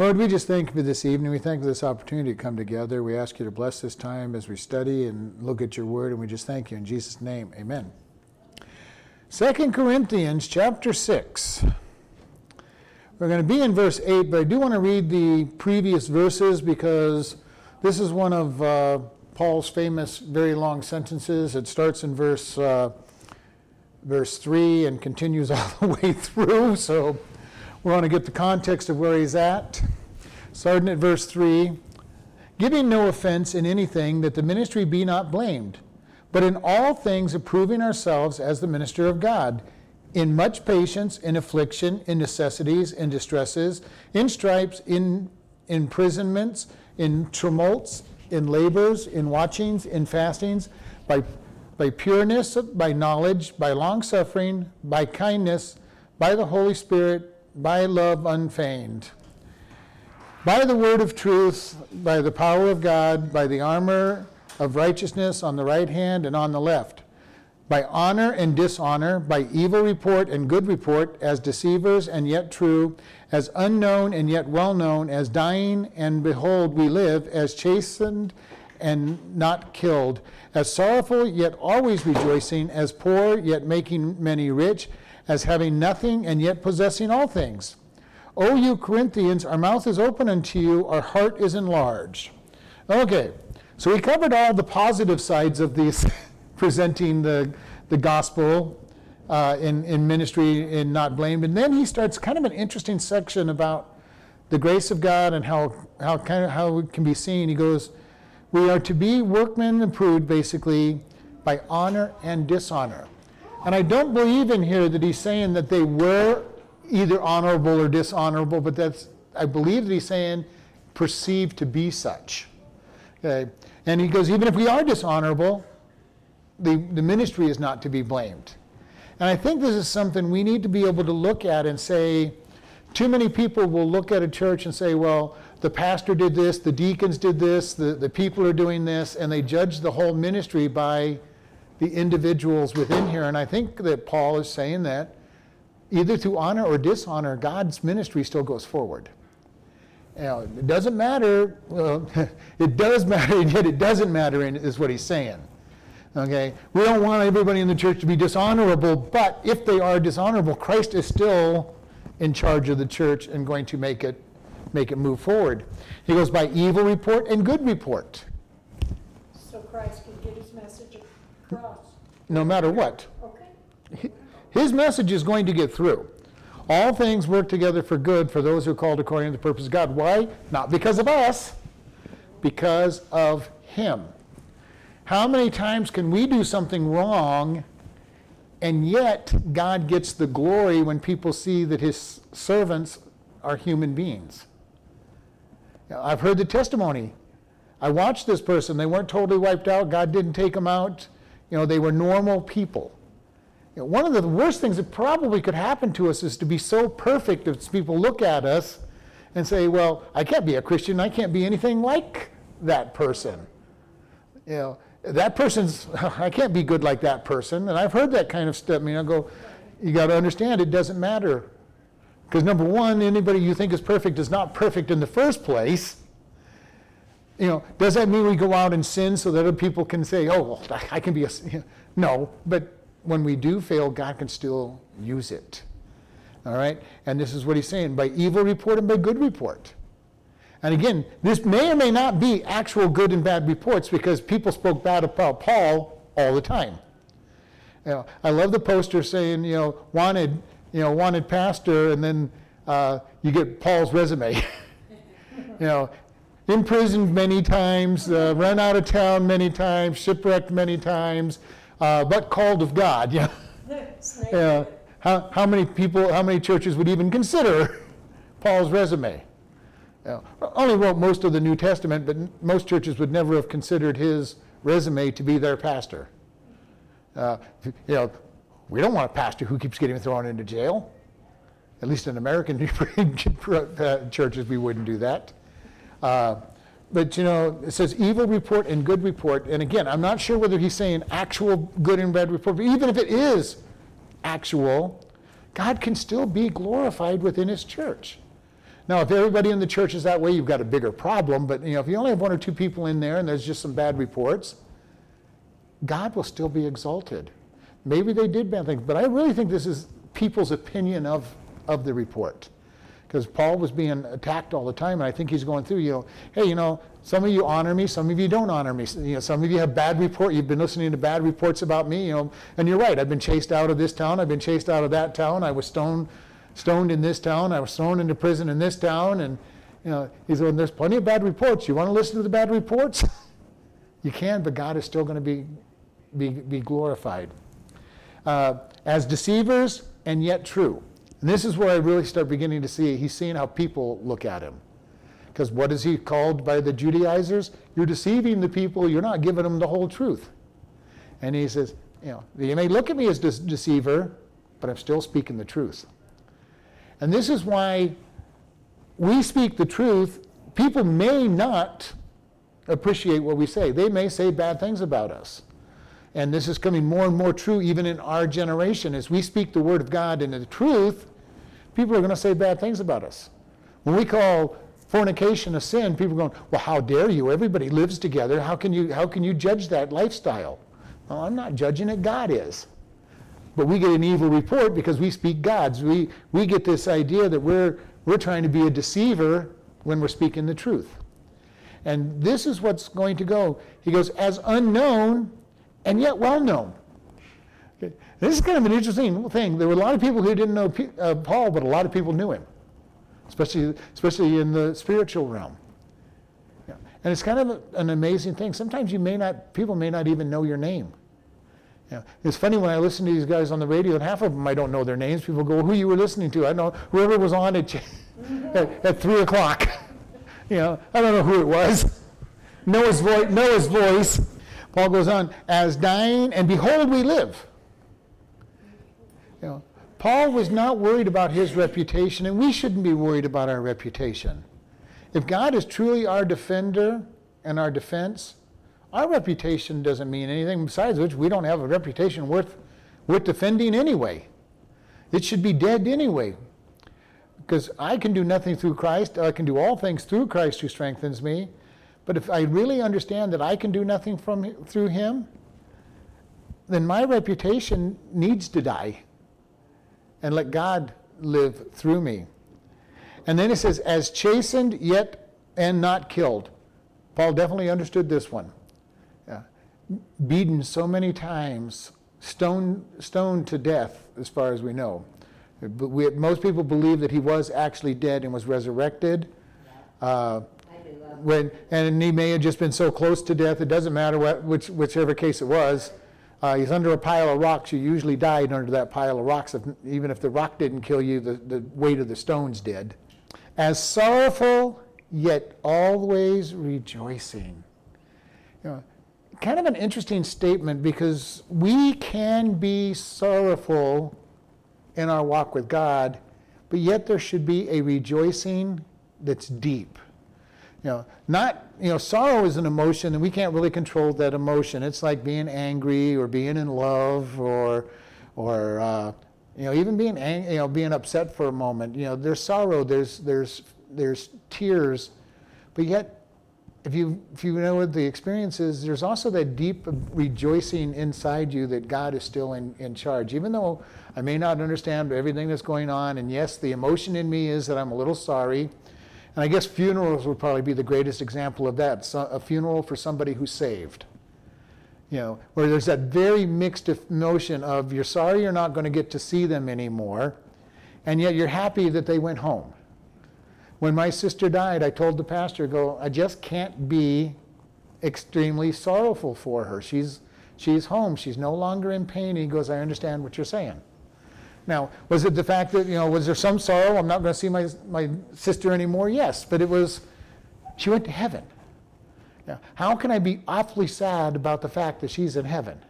Lord, we just thank you for this evening. We thank you for this opportunity to come together. We ask you to bless this time as we study and look at your word, and we just thank you in Jesus' name. Amen. 2 Corinthians chapter 6. We're going to be in verse 8, but I do want to read the previous verses because this is one of Paul's famous very long sentences. It starts in verse 3 and continues all the way through, so we want to get the context of where he's at. Starting at verse 3, giving no offense in anything, that the ministry be not blamed, but in all things approving ourselves as the minister of God, in much patience, in affliction, in necessities, in distresses, in stripes, in imprisonments, in tumults, in labors, in watchings, in fastings, by pureness, by knowledge, by long-suffering, by kindness, by the Holy Spirit, by love unfeigned, by the word of truth, by the power of God, by the armor of righteousness on the right hand and on the left, by honor and dishonor, by evil report and good report, as deceivers and yet true, as unknown and yet well known, as dying and behold we live, as chastened and not killed, as sorrowful yet always rejoicing, as poor yet making many rich, as having nothing and yet possessing all things. O you Corinthians, our mouth is open unto you, our heart is enlarged. Okay, so we covered all the positive sides of these presenting the gospel in ministry and not blamed. And then he starts kind of an interesting section about the grace of God and how it can be seen. He goes, we are to be workmen approved, basically, by honor and dishonor. And I don't believe in here that he's saying that they were either honorable or dishonorable, but I believe that he's saying perceived to be such. Okay. And he goes, even if we are dishonorable, the ministry is not to be blamed. And I think this is something we need to be able to look at and say, too many people will look at a church and say, well, the pastor did this, the deacons did this, the people are doing this, and they judge the whole ministry by the individuals within here. And I think that Paul is saying that either through honor or dishonor, God's ministry still goes forward. Now, it doesn't matter. Well, it does matter, and yet it doesn't matter is what he's saying. Okay, we don't want everybody in the church to be dishonorable, but if they are dishonorable, Christ is still in charge of the church and going to make it move forward. He goes by evil report and good report. So Christ can get his message across. No matter what. Okay. His message is going to get through. All things work together for good for those who are called according to the purpose of God. Why? Not because of us, because of him. How many times can we do something wrong, and yet God gets the glory when people see that his servants are human beings? Now, I've heard the testimony. I watched this person. They weren't totally wiped out. God didn't take them out. They were normal people. One of the worst things that probably could happen to us is to be so perfect that people look at us and say, well, I can't be a Christian. I can't be anything like that person. I can't be good like that person. And I've heard that kind of stuff. I go, you got to understand, it doesn't matter. Because number one, anybody you think is perfect is not perfect in the first place. Does that mean we go out and sin so that other people can say, oh, well, I can be a... No, but when we do fail, God can still use it. All right? And this is what he's saying, by evil report and by good report. And again, this may or may not be actual good and bad reports, because people spoke bad about Paul all the time. I love the poster saying, wanted pastor, and then you get Paul's resume. Imprisoned many times, run out of town many times, shipwrecked many times, but called of God. Yeah. How many churches would even consider Paul's resume? Only wrote most of the New Testament, but most churches would never have considered his resume to be their pastor. We don't want a pastor who keeps getting thrown into jail. At least in American churches, we wouldn't do that. But it says evil report and good report. And again, I'm not sure whether he's saying actual good and bad report, but even if it is actual, God can still be glorified within his church. Now, if everybody in the church is that way, you've got a bigger problem. But you know, if you only have one or two people in there and there's just some bad reports, God will still be exalted. Maybe they did bad things, but I really think this is people's opinion of the report. Because Paul was being attacked all the time, and I think he's going through, you know, hey, you know, some of you honor me, some of you don't honor me. You know, some of you have bad report. You've been listening to bad reports about me, you know, and you're right. I've been chased out of this town. I've been chased out of that town. I was stoned in this town. I was thrown into prison in this town. And, you know, he's going, there's plenty of bad reports. You want to listen to the bad reports? You can, but God is still going to be glorified. As deceivers and yet true. And this is where I really start beginning to see, he's seeing how people look at him. Because what is he called by the Judaizers? You're deceiving the people. You're not giving them the whole truth. And he says, you know, they may look at me as deceiver, but I'm still speaking the truth. And this is why we speak the truth. People may not appreciate what we say. They may say bad things about us. And this is coming more and more true even in our generation. As we speak the word of God and the truth, people are going to say bad things about us. When we call fornication a sin, people are going, well, how dare you? Everybody lives together. How can you judge that lifestyle? Well, I'm not judging it. God is. But we get an evil report because we speak God's. We get this idea that we're trying to be a deceiver when we're speaking the truth. And this is what's going to go. He goes, as unknown and yet well-known. Okay. This is kind of an interesting thing. There were a lot of people who didn't know Paul, but a lot of people knew him, especially in the spiritual realm. Yeah. And it's kind of an amazing thing. Sometimes people may not even know your name. Yeah. It's funny when I listen to these guys on the radio, and half of them I don't know their names. People go, who you were listening to? I know whoever was on at 3 o'clock. You know, I don't know who it was. Noah's voice. Paul goes on, as dying, and behold, we live. You know, Paul was not worried about his reputation, and we shouldn't be worried about our reputation. If God is truly our defender and our defense, our reputation doesn't mean anything, besides which we don't have a reputation worth defending anyway. It should be dead anyway. Because I can do nothing through Christ. I can do all things through Christ who strengthens me. But if I really understand that I can do nothing through him, then my reputation needs to die and let God live through me. And then it says, as chastened yet and not killed. Paul definitely understood this one. Yeah. Beaten so many times, stoned to death as far as we know. But most people believe that he was actually dead and was resurrected. And he may have just been so close to death, it doesn't matter whichever case it was. He's under a pile of rocks. You usually died under that pile of rocks. Even if the rock didn't kill you, the weight of the stones did. As sorrowful, yet always rejoicing. You know, kind of an interesting statement, because we can be sorrowful in our walk with God, but yet there should be a rejoicing that's deep. You know, sorrow is an emotion, and we can't really control that emotion. It's like being angry or being in love or even being upset for a moment. You know, there's sorrow, there's tears, but yet if you know what the experience is, there's also that deep rejoicing inside you that God is still in charge. Even though I may not understand everything that's going on, and yes, the emotion in me is that I'm a little sorry. And I guess funerals would probably be the greatest example of that. So a funeral for somebody who's saved. You know, where there's that very mixed notion of you're sorry you're not going to get to see them anymore, and yet you're happy that they went home. When my sister died, I told the pastor, I just can't be extremely sorrowful for her. She's home. She's no longer in pain. He goes, I understand what you're saying. Now, was it the fact that, you know, was there some sorrow? I'm not going to see my sister anymore? Yes, but it was, she went to heaven. Now, how can I be awfully sad about the fact that she's in heaven?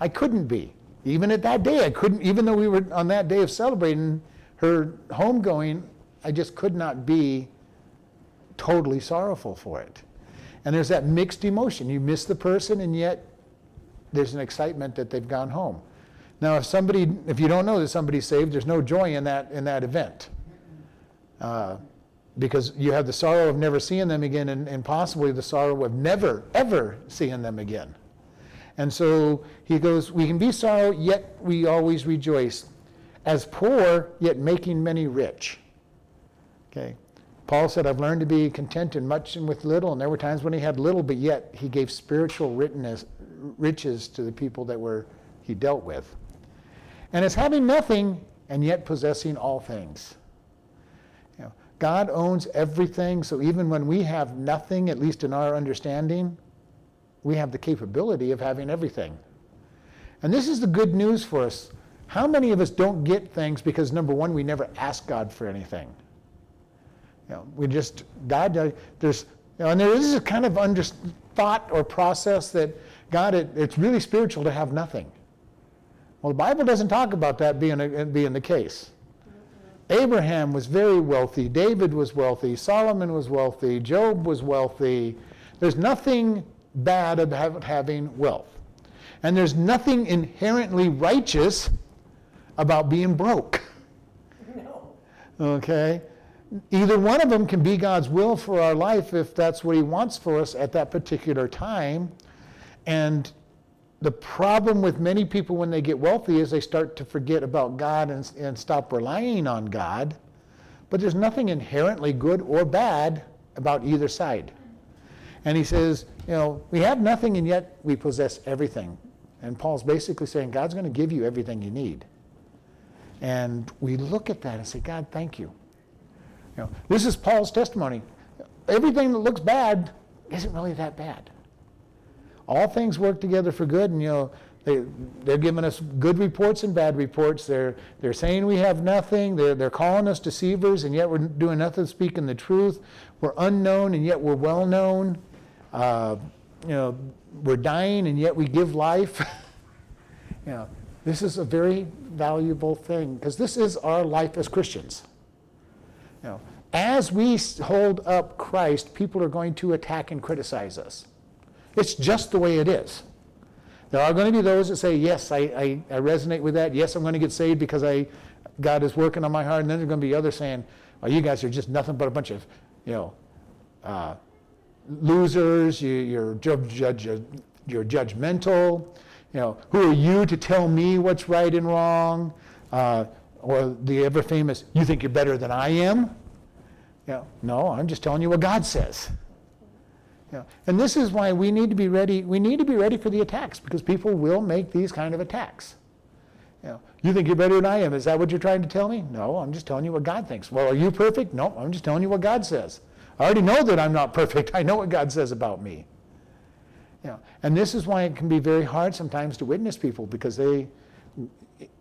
I couldn't be. Even at that day, I couldn't, even though we were on that day of celebrating her homegoing, I just could not be totally sorrowful for it. And there's that mixed emotion. You miss the person, and yet there's an excitement that they've gone home. Now, if you don't know that somebody's saved, there's no joy in that event. Because you have the sorrow of never seeing them again and possibly the sorrow of never, ever seeing them again. And so he goes, we can be sorrow, yet we always rejoice. As poor, yet making many rich. Okay. Paul said, I've learned to be content in much and with little. And there were times when he had little, but yet he gave spiritual riches to the people that he dealt with. And as having nothing and yet possessing all things. You know, God owns everything, so even when we have nothing, at least in our understanding, we have the capability of having everything. And this is the good news for us. How many of us don't get things because, number one, we never ask God for anything? You know, we just, God, there's, you know, and there is a kind of thought or process that, God, it's really spiritual to have nothing. Well, the Bible doesn't talk about that being the case. Abraham was very wealthy. David was wealthy. Solomon was wealthy. Job was wealthy. There's nothing bad about having wealth. And there's nothing inherently righteous about being broke. No. Okay? Either one of them can be God's will for our life if that's what he wants for us at that particular time. And the problem with many people when they get wealthy is they start to forget about God and stop relying on God. But there's nothing inherently good or bad about either side. And he says, you know, we have nothing and yet we possess everything. And Paul's basically saying God's going to give you everything you need. And we look at that and say, God, thank you. You know, this is Paul's testimony. Everything that looks bad isn't really that bad. All things work together for good, and you know they're giving us good reports and bad reports. They're saying we have nothing. They're calling us deceivers, and yet we're doing nothing, speaking the truth. We're unknown, and yet we're well known. You know, we're dying, and yet we give life. You know, this is a very valuable thing because this is our life as Christians. You know, as we hold up Christ, people are going to attack and criticize us. It's just the way it is. There are going to be those that say, yes, I resonate with that. Yes, I'm going to get saved because God is working on my heart. And then there's going to be others saying, well, you guys are just nothing but a bunch of, you know, losers. You're judgmental. You know, who are you to tell me what's right and wrong? Or the ever famous, you think you're better than I am? You know, no, I'm just telling you what God says. You know, and this is why we need to be ready. We need to be ready for the attacks because people will make these kind of attacks. You know, you think you're better than I am. Is that what you're trying to tell me? No, I'm just telling you what God thinks. Well, are you perfect? No, I'm just telling you what God says. I already know that I'm not perfect. I know what God says about me. You know, and this is why it can be very hard sometimes to witness people because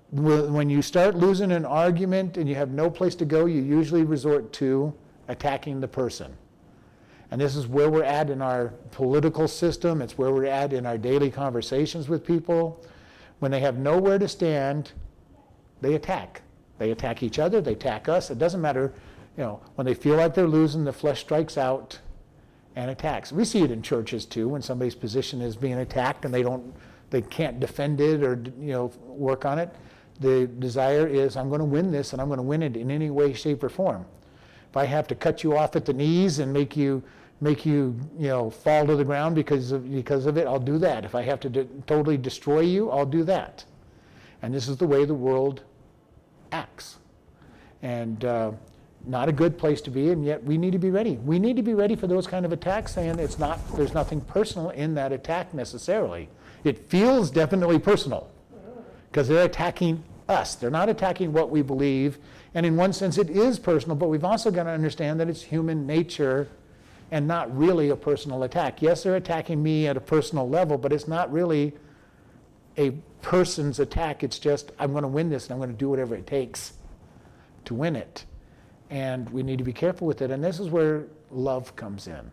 when you start losing an argument and you have no place to go, you usually resort to attacking the person. And this is where we're at in our political system. It's where we're at in our daily conversations with people. When they have nowhere to stand, they attack. They attack each other. They attack us. It doesn't matter. You know, when they feel like they're losing, the flesh strikes out and attacks. We see it in churches too when somebody's position is being attacked and they can't defend it or, you know, work on it. The desire is, I'm going to win this and I'm going to win it in any way, shape, or form. If I have to cut you off at the knees and make you fall to the ground because of it, I'll do that. If I have to totally destroy you, I'll do that. And this is the way the world acts. And not a good place to be, and yet we need to be ready. We need to be ready for those kind of attacks, saying there's nothing personal in that attack necessarily. It feels definitely personal because they're attacking us. They're not attacking what we believe. And in one sense, it is personal, but we've also got to understand that it's human nature and not really a personal attack. Yes, they're attacking me at a personal level, but it's not really a person's attack. It's just, I'm going to win this, and I'm going to do whatever it takes to win it. And we need to be careful with it. And this is where love comes in.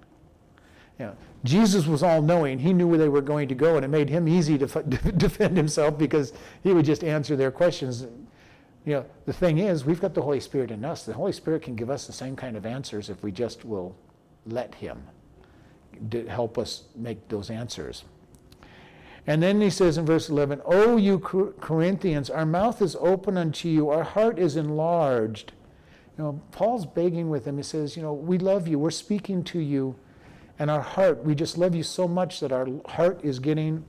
You know, Jesus was all-knowing. He knew where they were going to go, and it made him easy to defend himself because he would just answer their questions. You know, the thing is, we've got the Holy Spirit in us. The Holy Spirit can give us the same kind of answers if we just will let him help us make those answers. And then he says in verse 11, "O you Corinthians, our mouth is open unto you, our heart is enlarged. You know, Paul's begging with him. He says, you know, we love you. We're speaking to you. And our heart, we just love you so much that our heart is getting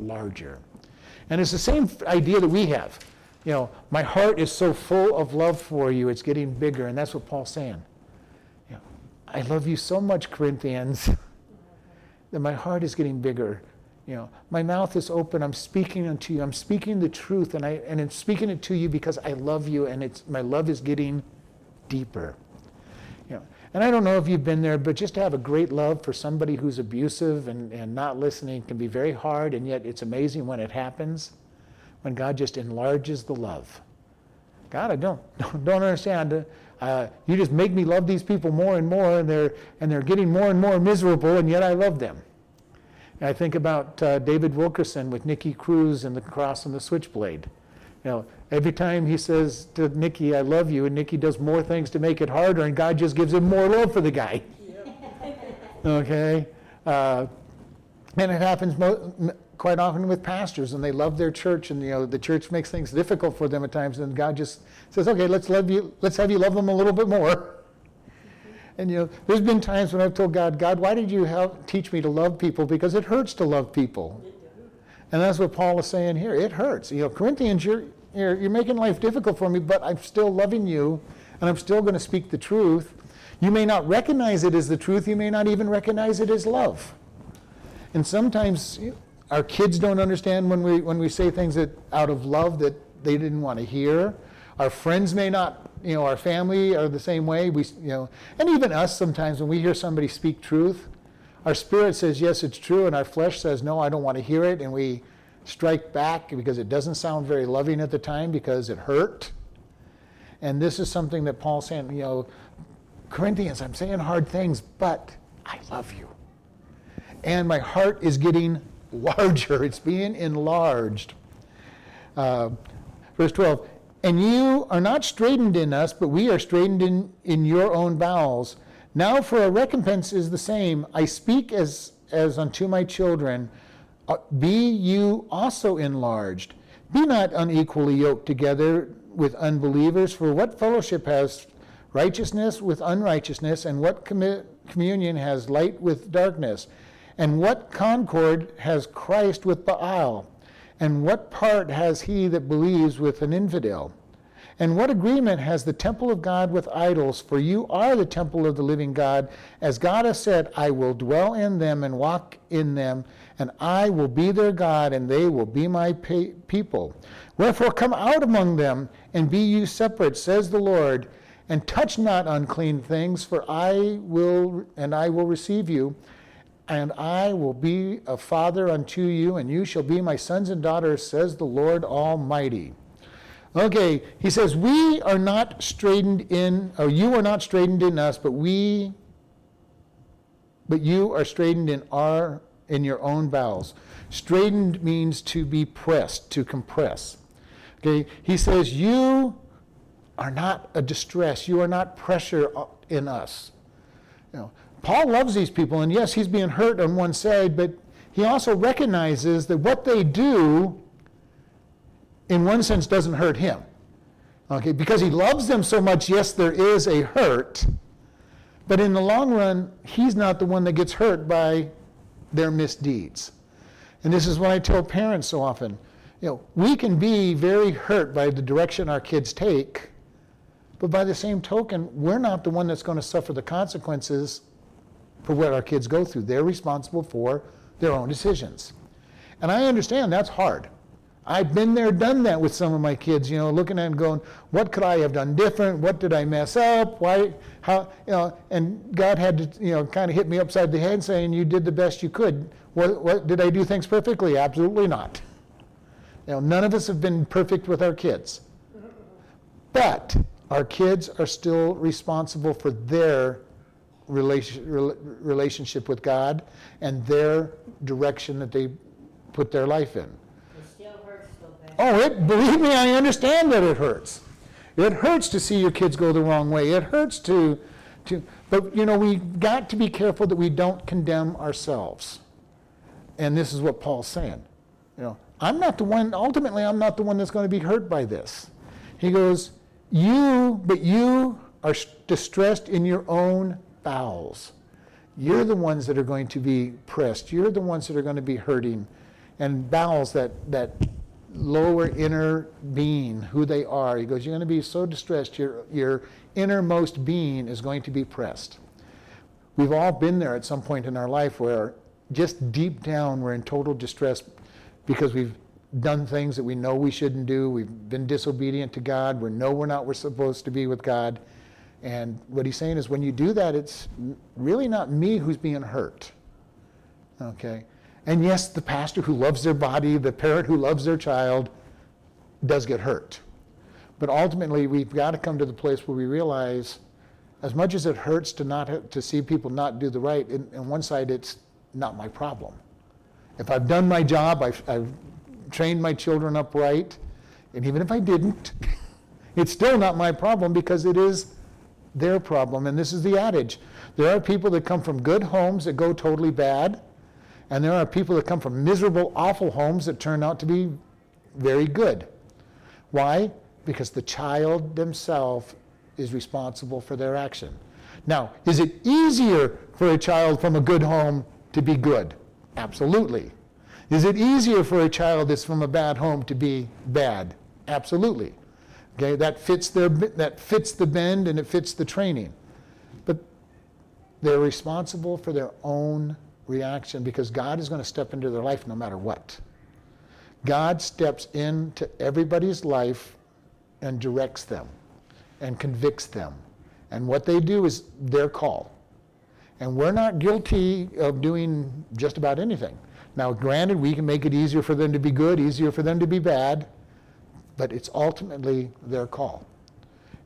larger. And it's the same idea that we have. You know, my heart is so full of love for you, it's getting bigger. And that's what Paul's saying. You know, I love you so much, Corinthians, that my heart is getting bigger. You know, my mouth is open. I'm speaking unto you. I'm speaking the truth, and I'm speaking it to you because I love you, and it's my love is getting deeper. You know, and I don't know if you've been there, but just to have a great love for somebody who's abusive and not listening can be very hard, and yet it's amazing when it happens, when God just enlarges the love. God, I don't understand. You just make me love these people more and more, and they're getting more and more miserable, and yet I love them. I think about David Wilkerson with Nikki Cruz and the cross and the switchblade. You know, every time he says to Nikki, I love you, and Nikki does more things to make it harder, and God just gives him more love for the guy. Yep. Okay? And it happens quite often with pastors, and they love their church, and you know the church makes things difficult for them at times, and God just says, okay, let's have you love them a little bit more. And, you know, there's been times when I've told God, why did you teach me to love people? Because it hurts to love people. And that's what Paul is saying here. It hurts. You know, Corinthians, you're making life difficult for me, but I'm still loving you, and I'm still going to speak the truth. You may not recognize it as the truth. You may not even recognize it as love. And sometimes our kids don't understand when we say things that out of love that they didn't want to hear. Our friends may not. You know, our family are the same way. We, you know, and even us sometimes when we hear somebody speak truth, our spirit says, yes, it's true, and our flesh says, no, I don't want to hear it, and we strike back because it doesn't sound very loving at the time because it hurt. And this is something that Paul's saying, you know, Corinthians, I'm saying hard things, but I love you. And my heart is getting larger. It's being enlarged. Verse 12, and you are not straitened in us, but we are straitened in your own bowels. Now for a recompense is the same. I speak as unto my children. Be you also enlarged. Be not unequally yoked together with unbelievers. For what fellowship has righteousness with unrighteousness? And what communion has light with darkness? And what concord has Christ with Belial? And what part has he that believes with an infidel? And what agreement has the temple of God with idols? For you are the temple of the living God. As God has said, I will dwell in them and walk in them, and I will be their God, and they will be my people. Wherefore come out among them, and be you separate, says the Lord, and touch not unclean things, for I will receive you. And I will be a father unto you, and you shall be my sons and daughters, says the Lord Almighty. Okay, he says, you are not straitened in us, but you are straitened in your own bowels. Straitened means to be pressed, to compress. Okay, he says, you are not a distress, you are not pressure in us. You know, Paul loves these people, and yes, he's being hurt on one side, but he also recognizes that what they do, in one sense, doesn't hurt him. Okay, because he loves them so much, yes, there is a hurt, but in the long run, he's not the one that gets hurt by their misdeeds. And this is what I tell parents so often. You know, we can be very hurt by the direction our kids take, but by the same token, we're not the one that's going to suffer the consequences for what our kids go through. They're responsible for their own decisions. And I understand that's hard. I've been there, done that with some of my kids, you know, looking at them going, what could I have done different? What did I mess up? Why, how, you know, and God had to, you know, kind of hit me upside the head saying, you did the best you could. What did I do things perfectly? Absolutely not. You know, none of us have been perfect with our kids. But our kids are still responsible for their relationship with God and their direction that they put their life in. It still hurts so bad. Believe me, I understand that it hurts. It hurts to see your kids go the wrong way. It hurts to but you know, we've got to be careful that we don't condemn ourselves. And this is what Paul's saying. You know, ultimately I'm not the one that's going to be hurt by this. He goes, but you are distressed in your own bowels. You're the ones that are going to be pressed. You're the ones that are going to be hurting. And bowels, that lower inner being, who they are. He goes, you're going to be so distressed, your innermost being is going to be pressed. We've all been there at some point in our life where just deep down we're in total distress because we've done things that we know we shouldn't do. We've been disobedient to God. We know we're not where we're supposed to be with God. And what he's saying is when you do that, it's really not me who's being hurt. Okay? And yes, the pastor who loves their body, the parent who loves their child, does get hurt. But ultimately, we've got to come to the place where we realize, as much as it hurts to see people not do the right, on one side, it's not my problem. If I've done my job, I've trained my children upright, and even if I didn't, it's still not my problem because it is their problem. And this is the adage. There are people that come from good homes that go totally bad. And there are people that come from miserable, awful homes that turn out to be very good. Why? Because the child themselves is responsible for their action. Now, is it easier for a child from a good home to be good? Absolutely. Is it easier for a child that's from a bad home to be bad? Absolutely. Okay, that fits the bend and it fits the training. But they're responsible for their own reaction, because God is going to step into their life no matter what. God steps into everybody's life and directs them and convicts them. And what they do is their call. And we're not guilty of doing just about anything. Now, granted, we can make it easier for them to be good, easier for them to be bad, but it's ultimately their call.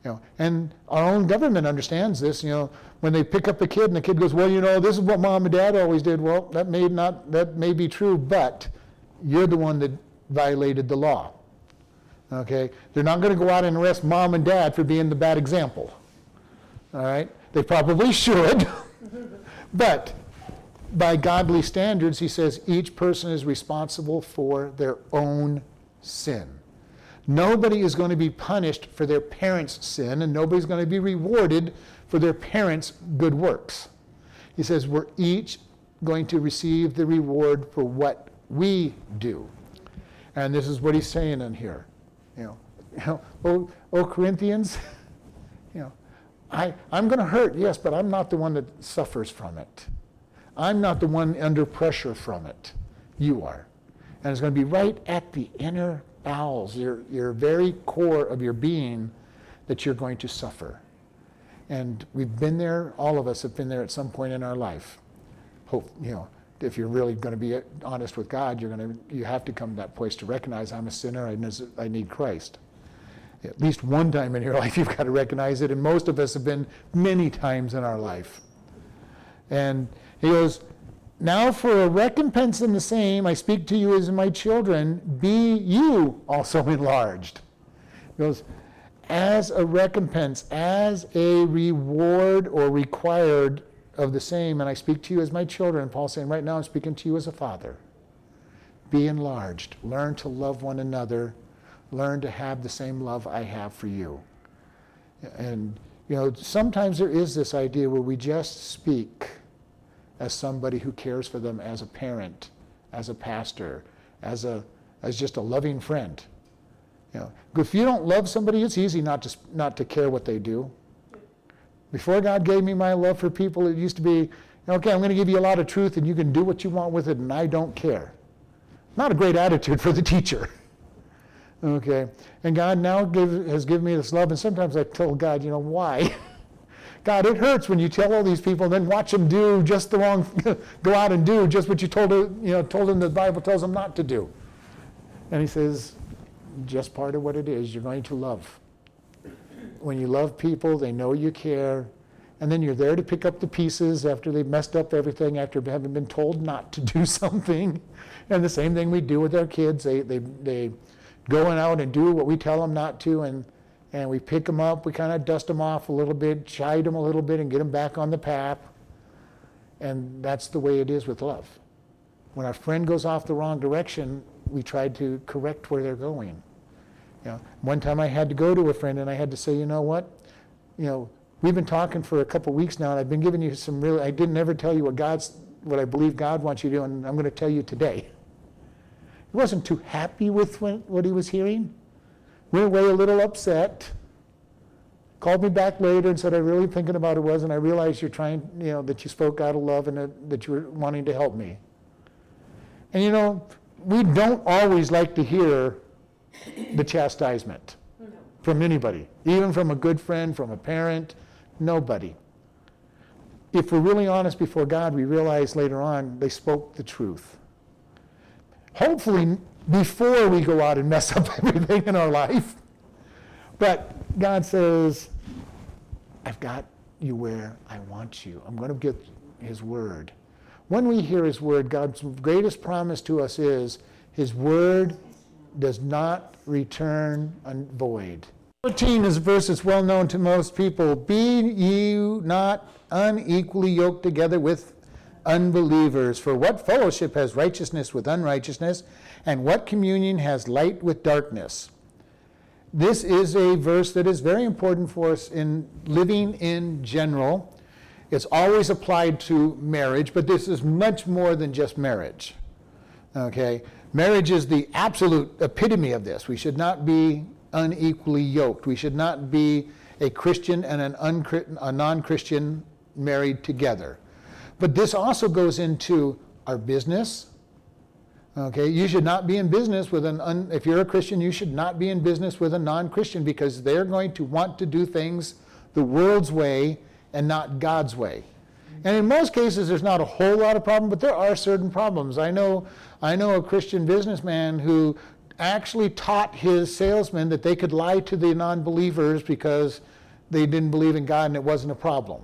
You know, and our own government understands this. You know, when they pick up a kid and the kid goes, well, you know, this is what mom and dad always did. Well, that may be true, but you're the one that violated the law. Okay, they're not going to go out and arrest mom and dad for being the bad example. All right, they probably should, but by godly standards, he says each person is responsible for their own sin. Nobody is going to be punished for their parents' sin, and nobody's going to be rewarded for their parents' good works. He says we're each going to receive the reward for what we do. And this is what he's saying in here. Oh Corinthians, I'm going to hurt, yes, but I'm not the one that suffers from it. I'm not the one under pressure from it. You are. And it's going to be right at the inner bowels, your very core of your being, that you're going to suffer. And we've been there, all of us have been there at some point in our life. Hope, if you're really going to be honest with God, you have to come to that place to recognize I'm a sinner and I need Christ. At least one time in your life you've got to recognize it, and most of us have been many times in our life. And he goes, now for a recompense in the same, I speak to you as my children, be you also enlarged. It goes, as a recompense, as a reward or required of the same, and I speak to you as my children. Paul's saying right now I'm speaking to you as a father. Be enlarged. Learn to love one another. Learn to have the same love I have for you. And, sometimes there is this idea where we just speak as somebody who cares for them, as a parent, as a pastor, as just a loving friend. If you don't love somebody, it's easy not to care what they do. Before God gave me my love for people, it used to be, okay, I'm going to give you a lot of truth, and you can do what you want with it, and I don't care. Not a great attitude for the teacher. Okay, and God now has given me this love, and sometimes I tell God, why? God, it hurts when you tell all these people and then watch them do just the wrong, go out and do just what you told them the Bible tells them not to do. And he says, just part of what it is, you're going to love. When you love people, they know you care, and then you're there to pick up the pieces after they've messed up everything, after having been told not to do something. And the same thing we do with our kids. They go out and do what we tell them not to, and we pick them up, we kind of dust them off a little bit, chide them a little bit, and get them back on the path. And that's the way it is with love. When our friend goes off the wrong direction, we try to correct where they're going. One time I had to go to a friend and I had to say, We've been talking for a couple weeks now, and I've been giving you some really, I didn't ever tell you what I believe God wants you to do, and I'm going to tell you today. He wasn't too happy with what he was hearing. Went away a little upset. Called me back later and said, I'm really thinking about it was, and I realized you're trying, that you spoke out of love and that you were wanting to help me. And we don't always like to hear the chastisement from anybody, even from a good friend, from a parent, nobody. If we're really honest before God, we realize later on they spoke the truth. Hopefully, before we go out and mess up everything in our life. But God says, I've got you where I want you. I'm going to get his word. When we hear his word, God's greatest promise to us is his word does not return void. 14 is a verse that's well known to most people. Be ye not unequally yoked together with unbelievers. For what fellowship has righteousness with unrighteousness, and what communion has light with darkness? This is a verse that is very important for us in living in general. It's always applied to marriage, but this is much more than just marriage. Okay? Marriage is the absolute epitome of this. We should not be unequally yoked. We should not be a Christian and a non-Christian married together. But this also goes into our business. Okay, you should not be in business with if you're a Christian, you should not be in business with a non-Christian, because they're going to want to do things the world's way and not God's way. And in most cases, there's not a whole lot of problem, but there are certain problems. I know a Christian businessman who actually taught his salesmen that they could lie to the non-believers because they didn't believe in God and it wasn't a problem.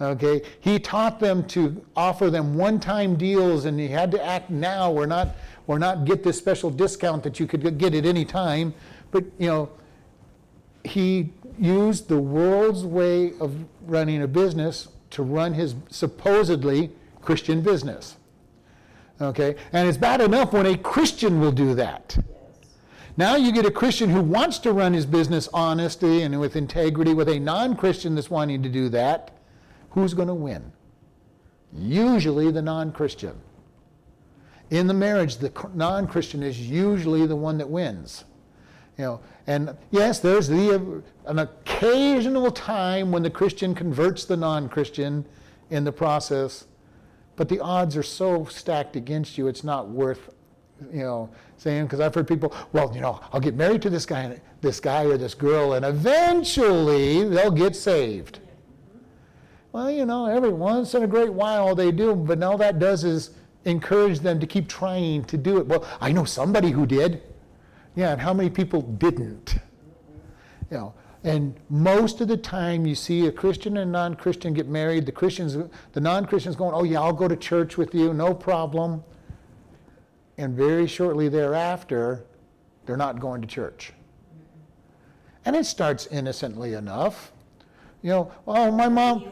Okay, he taught them to offer them one-time deals, and he had to act now. We're not get this special discount that you could get at any time. But he used the world's way of running a business to run his supposedly Christian business. Okay, and it's bad enough when a Christian will do that. Now you get a Christian who wants to run his business honestly and with integrity with a non-Christian that's wanting to do that. Who's going to win? Usually the non-Christian. In the marriage, the non-Christian is usually the one that wins. And yes, there's an occasional time when the Christian converts the non-Christian in the process, but the odds are so stacked against you, it's not worth saying, because I've heard people, I'll get married to this guy or this girl, and eventually they'll get saved. Well, every once in a great while they do, but all that does is encourage them to keep trying to do it. Well, I know somebody who did. Yeah, and how many people didn't? And most of the time you see a Christian and non-Christian get married. The non-Christian's going, oh yeah, I'll go to church with you, no problem. And very shortly thereafter, they're not going to church. And it starts innocently enough. My mom...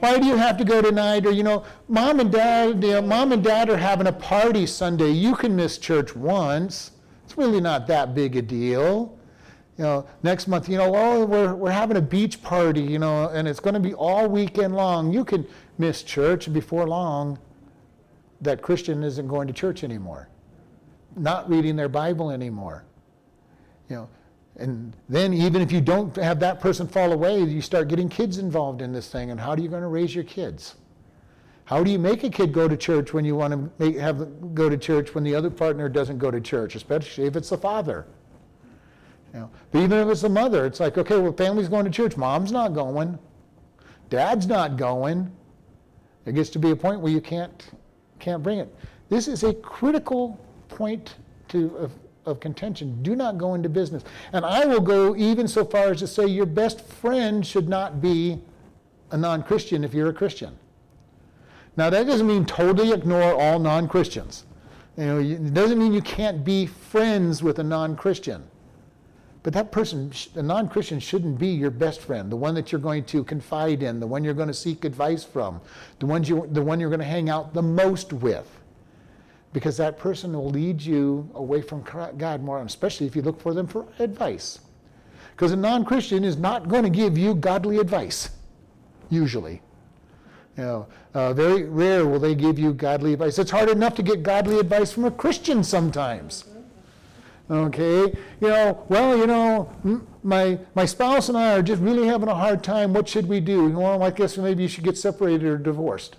Why do you have to go tonight? Or, mom and dad are having a party Sunday. You can miss church once. It's really not that big a deal. Next month, we're having a beach party, and it's going to be all weekend long. You can miss church. Before long, that Christian isn't going to church anymore. Not reading their Bible anymore. And then even if you don't have that person fall away, you start getting kids involved in this thing. And how are you going to raise your kids? How do you make a kid go to church when you want to go to church when the other partner doesn't go to church, especially if it's the father? But even if it's the mother, it's like, okay, well, family's going to church. Mom's not going. Dad's not going. There gets to be a point where you can't bring it. This is a critical point of contention. Do not go into business. And I will go even so far as to say your best friend should not be a non-Christian if you're a Christian. Now that doesn't mean totally ignore all non-Christians. It doesn't mean you can't be friends with a non-Christian. But that person, a non-Christian, shouldn't be your best friend, the one that you're going to confide in, the one you're going to seek advice from, the one you're going to hang out the most with. Because that person will lead you away from God more, especially if you look for them for advice. Because a non-Christian is not going to give you godly advice, usually. You know, very rare will they give you godly advice. It's hard enough to get godly advice from a Christian sometimes. Okay, you know, well, you know, my spouse and I are just really having a hard time. What should we do? Well, I guess maybe you should get separated or divorced.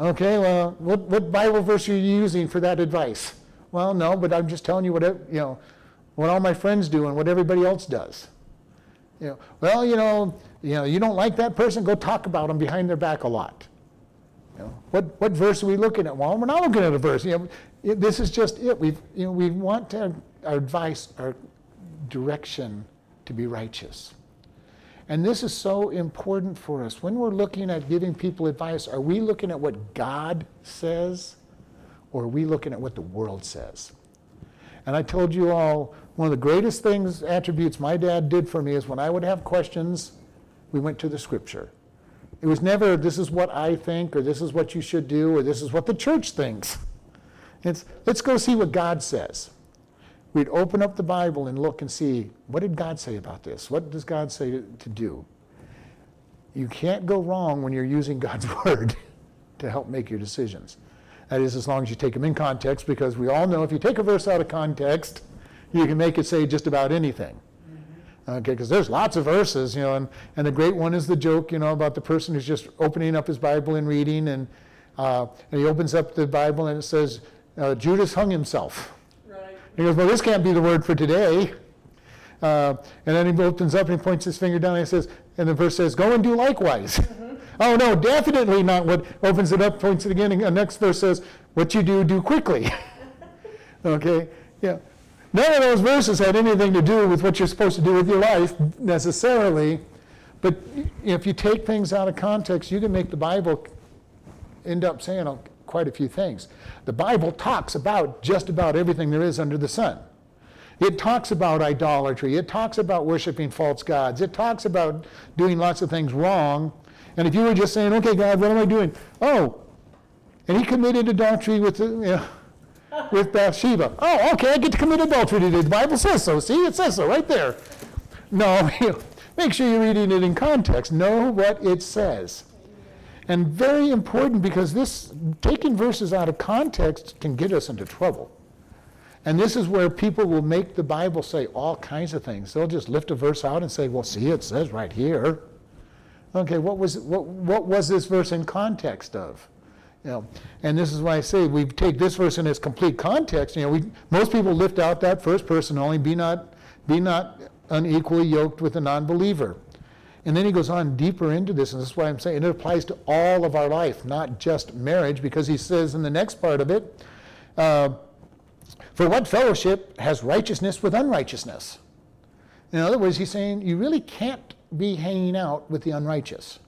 Okay, well, what Bible verse are you using for that advice? Well, no, but I'm just telling you what all my friends do and what everybody else does. You know, well, you know, you don't like that person, go talk about them behind their back a lot. You know, what verse are we looking at? Well, we're not looking at a verse. You know, this is just it. We want our advice, our direction to be righteous. And this is so important for us. When we're looking at giving people advice, are we looking at what God says, or are we looking at what the world says? And I told you all, one of the greatest attributes my dad did for me is when I would have questions, we went to the scripture. It was never, this is what I think, or this is what you should do, or this is what the church thinks. It's, let's go see what God says. We'd open up the Bible and look and see, what did God say about this? What does God say to do? You can't go wrong when you're using God's word to help make your decisions. That is, as long as you take them in context, because we all know if you take a verse out of context, you can make it say just about anything. Okay, because there's lots of verses, you know, and the great one is the joke, you know, about the person who's just opening up his Bible and reading, and he opens up the Bible and it says, Judas hung himself. Right. He goes, well, this can't be the word for today. And then he opens up and he points his finger down and he says, and the verse says, go and do likewise. Mm-hmm. Oh, no, definitely not. What opens it up, points it again, and the next verse says, what you do, do quickly. Okay, yeah. None of those verses had anything to do with what you're supposed to do with your life, necessarily. But if you take things out of context, you can make the Bible end up saying quite a few things. The Bible talks about just about everything there is under the sun. It talks about idolatry. It talks about worshiping false gods. It talks about doing lots of things wrong. And if you were just saying, okay, God, what am I doing? Oh, and he committed adultery with Bathsheba. Oh, okay, I get to commit adultery today. The Bible says so. See, it says so right there. No, make sure you're reading it in context. Know what it says. And very important, because this, taking verses out of context can get us into trouble. And this is where people will make the Bible say all kinds of things. They'll just lift a verse out and say, well, see, it says right here. Okay, what was this verse in context of? You know, and this is why I say we take this verse in its complete context. You know, most people lift out that first person only, be not unequally yoked with a non-believer. And then he goes on deeper into this, and this is why I'm saying, and it applies to all of our life, not just marriage, because he says in the next part of it, for what fellowship has righteousness with unrighteousness? In other words, he's saying you really can't be hanging out with the unrighteous.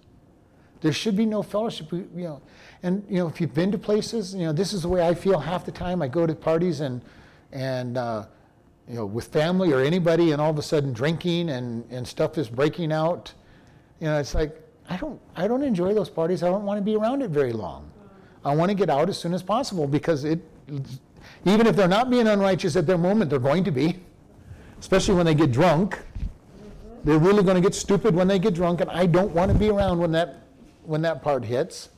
There should be no fellowship, you know. And, you know, if you've been to places, you know, this is the way I feel half the time. I go to parties and you know, with family or anybody, and all of a sudden drinking and stuff is breaking out. You know, it's like, I don't enjoy those parties. I don't want to be around it very long. I want to get out as soon as possible, because even if they're not being unrighteous at their moment, they're going to be, especially when they get drunk. They're really going to get stupid when they get drunk, and I don't want to be around when that part hits.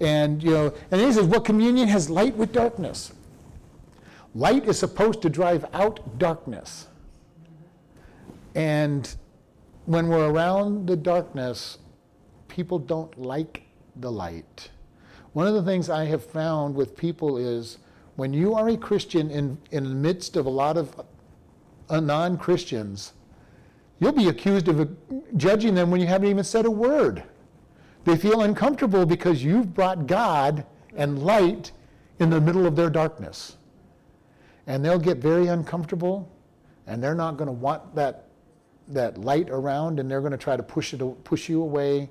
And, you know, and he says, what communion has light with darkness? Light is supposed to drive out darkness. And when we're around the darkness, people don't like the light. One of the things I have found with people is when you are a Christian in the midst of a lot of non-Christians, you'll be accused of judging them when you haven't even said a word. They feel uncomfortable because you've brought God and light in the middle of their darkness. And they'll get very uncomfortable, and they're not going to want that light around, and they're going to try to push you away,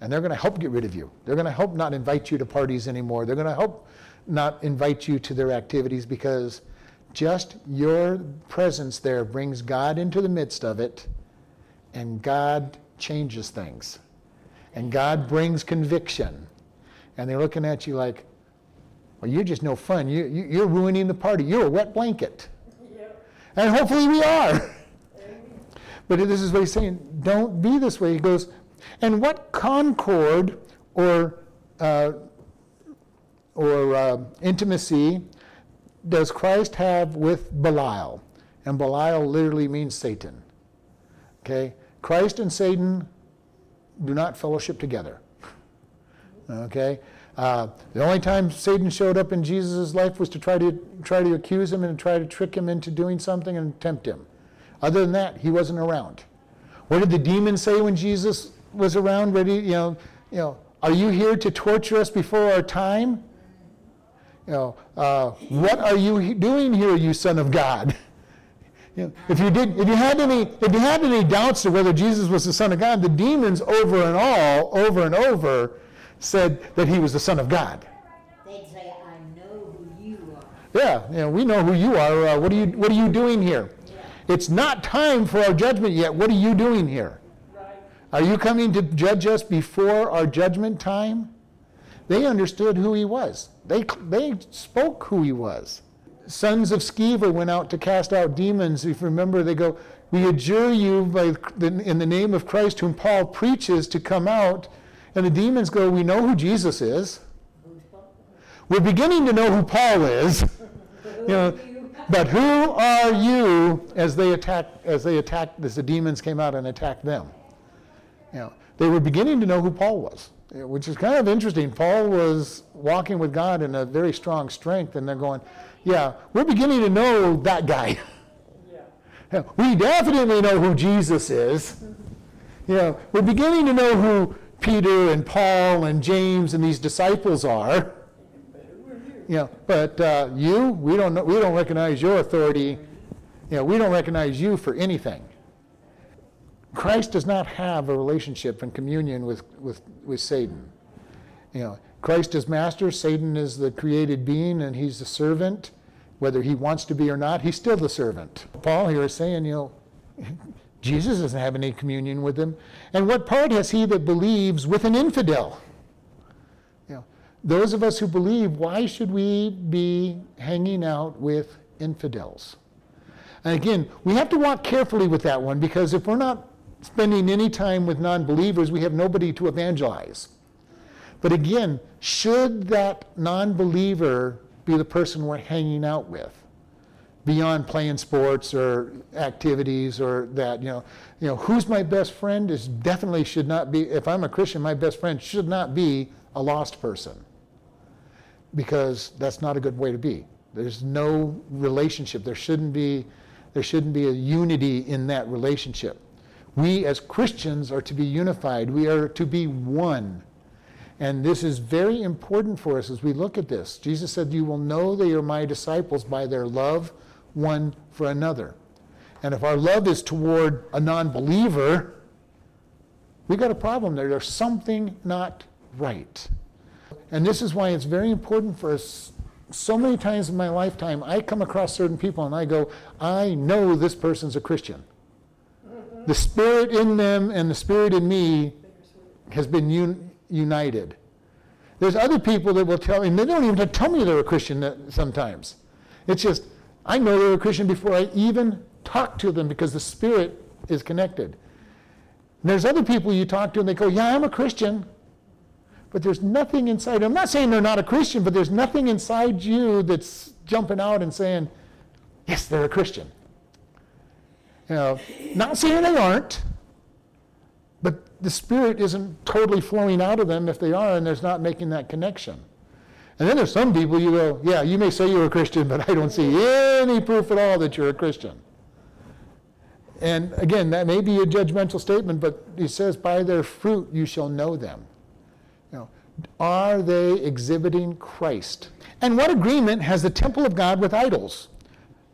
and they're going to help get rid of you. They're going to help not invite you to parties anymore. They're going to help not invite you to their activities, because just your presence there brings God into the midst of it, and God changes things. And God brings conviction. And they're looking at you like, well, you're just no fun. You're ruining the party. You're a wet blanket. Yep. And hopefully we are. But this is what he's saying. Don't be this way. He goes, and what concord or intimacy does Christ have with Belial? And Belial literally means Satan. Okay? Christ and Satan do not fellowship together. Okay? The only time Satan showed up in Jesus' life was to try to accuse him and try to trick him into doing something and tempt him. Other than that, he wasn't around. What did the demon say when Jesus was around? Ready, you know, are you here to torture us before our time? You know, what are you doing here, you son of God? You know, if you had any doubts of whether Jesus was the Son of God, the demons over and over said that he was the Son of God. They'd say, "I know who you are." Yeah, you know, we know who you are. What are you doing here? Yeah. It's not time for our judgment yet. What are you doing here? Right. Are you coming to judge us before our judgment time? They understood who he was. They spoke who he was. Sons of Sceva went out to cast out demons. If you remember, they go, we adjure you in the name of Christ whom Paul preaches to come out. And the demons go, we know who Jesus is. We're beginning to know who Paul is. You know, but who are you? As the demons came out and attacked them. You know, they were beginning to know who Paul was, which is kind of interesting. Paul was walking with God in a very strong strength, and they're going, yeah, we're beginning to know that guy. Yeah. We definitely know who Jesus is. You know, we're beginning to know who Peter and Paul and James and these disciples are. You know, but we don't know, we don't recognize your authority. You know, we don't recognize you for anything. Christ does not have a relationship and communion with Satan. You know, Christ is master, Satan is the created being, and he's the servant. Whether he wants to be or not, he's still the servant. Paul here is saying, you know, Jesus doesn't have any communion with him. And what part has he that believes with an infidel? You know, those of us who believe, why should we be hanging out with infidels? And again, we have to walk carefully with that one, because if we're not spending any time with non-believers, we have nobody to evangelize. But again, should that non-believer be the person we're hanging out with, beyond playing sports or activities or that? You know, who's my best friend is definitely should not be, if I'm a Christian, my best friend should not be a lost person, because that's not a good way to be. There's no relationship. There shouldn't be a unity in that relationship. We as Christians are to be unified. We are to be one. And this is very important for us as we look at this. Jesus said, you will know they are my disciples by their love one for another. And if our love is toward a non-believer, we got a problem there. There's something not right. And this is why it's very important for us. So many times in my lifetime, I come across certain people and I go, I know this person's a Christian. Mm-hmm. The spirit in them and the spirit in me has been united. There's other people that will tell me, and they don't even tell me they're a Christian sometimes. It's just, I know they're a Christian before I even talk to them, because the spirit is connected. And there's other people you talk to and they go, yeah, I'm a Christian. But there's nothing inside. I'm not saying they're not a Christian, but there's nothing inside you that's jumping out and saying, yes, they're a Christian. You know, not saying they aren't, but the Spirit isn't totally flowing out of them if they are, and there's not making that connection. And then there's some people you go, yeah, you may say you're a Christian, but I don't see any proof at all that you're a Christian. And again, that may be a judgmental statement, but he says, by their fruit you shall know them. Are they exhibiting Christ? And what agreement has the temple of God with idols?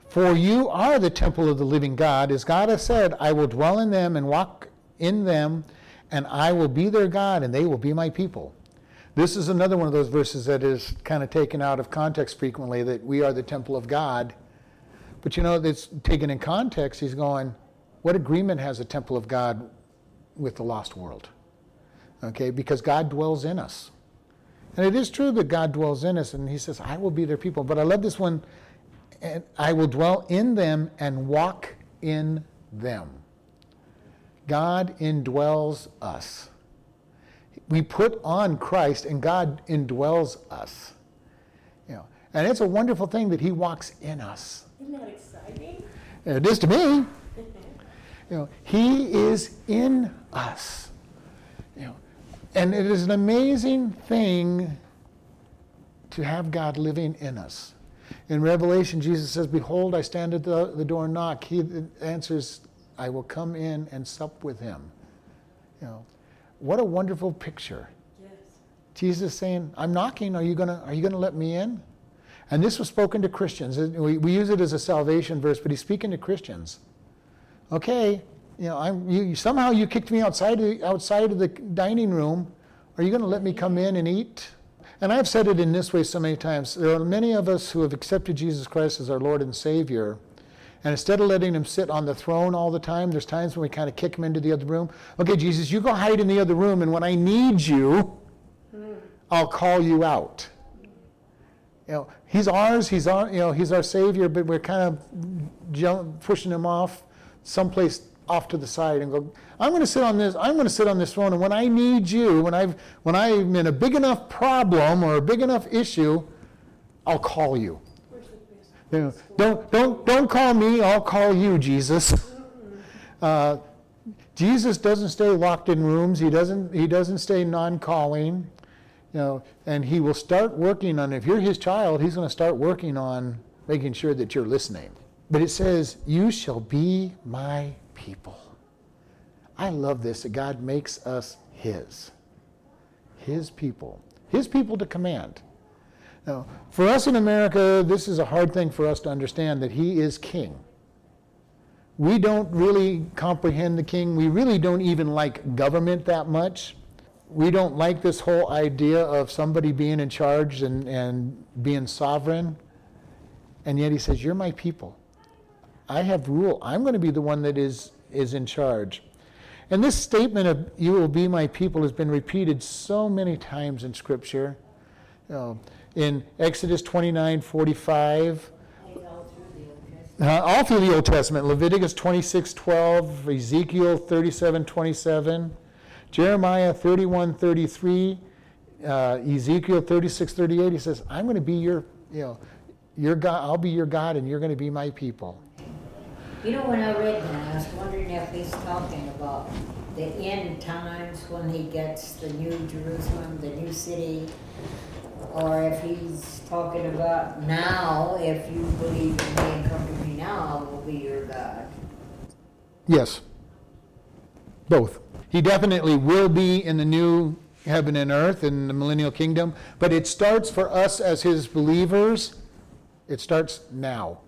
For you are the temple of the living God. As God has said, I will dwell in them and walk in them, and I will be their God, and they will be my people. This is another one of those verses that is kind of taken out of context frequently, that we are the temple of God. But you know, that's taken in context. He's going, what agreement has the temple of God with the lost world? Okay, because God dwells in us. And it is true that God dwells in us, and he says, I will be their people. But I love this one, and I will dwell in them and walk in them. God indwells us. We put on Christ and God indwells us. You know, and it's a wonderful thing that he walks in us. Isn't that exciting? It is to me. You know, he is in us. You know, and it is an amazing thing to have God living in us. In Revelation, Jesus says, "Behold, I stand at the door and knock." He answers, "I will come in and sup with him." You know, what a wonderful picture. Yes. Jesus saying, "I'm knocking. Are you gonna let me in?" And this was spoken to Christians. We use it as a salvation verse, but he's speaking to Christians. Okay, you know, somehow you kicked me outside of the dining room. Are you going to let me come in and eat? And I've said it in this way so many times. There are many of us who have accepted Jesus Christ as our Lord and Savior, and instead of letting him sit on the throne all the time, there's times when we kind of kick him into the other room. Okay, Jesus, you go hide in the other room, and when I need you, I'll call you out. You know, he's ours. He's our Savior, but we're kind of pushing him off someplace off to the side and go, I'm going to sit on this throne, and when I need you, when I'm in a big enough problem or a big enough issue, I'll call you. You know, don't call me, I'll call you, Jesus. Jesus doesn't stay locked in rooms. He doesn't stay non-calling. You know, and he will start working on, if you're his child, he's going to start working on making sure that you're listening. But it says, "You shall be my people." I love this, that God makes us his people to command. Now, for us in America, this is a hard thing for us to understand, that he is king. We don't really comprehend the king. We really don't even like government that much. We don't like this whole idea of somebody being in charge and being sovereign. And yet he says, "You're my people. I have rule. I'm going to be the one that is in charge." And this statement of "you will be my people" has been repeated so many times in Scripture. In Exodus 29:45, all through the Old Testament, Leviticus 26:12, Ezekiel 37:27, Jeremiah 31:33, Ezekiel 36:38. He says, "I'm going to be your God. I'll be your God, and you're going to be my people." You know, when I read that, I was wondering if he's talking about the end times when he gets the new Jerusalem, the new city, or if he's talking about now, if you believe in me and come to me now, I will be your God. Yes. Both. He definitely will be in the new heaven and earth, in the millennial kingdom, but it starts for us as his believers, it starts now.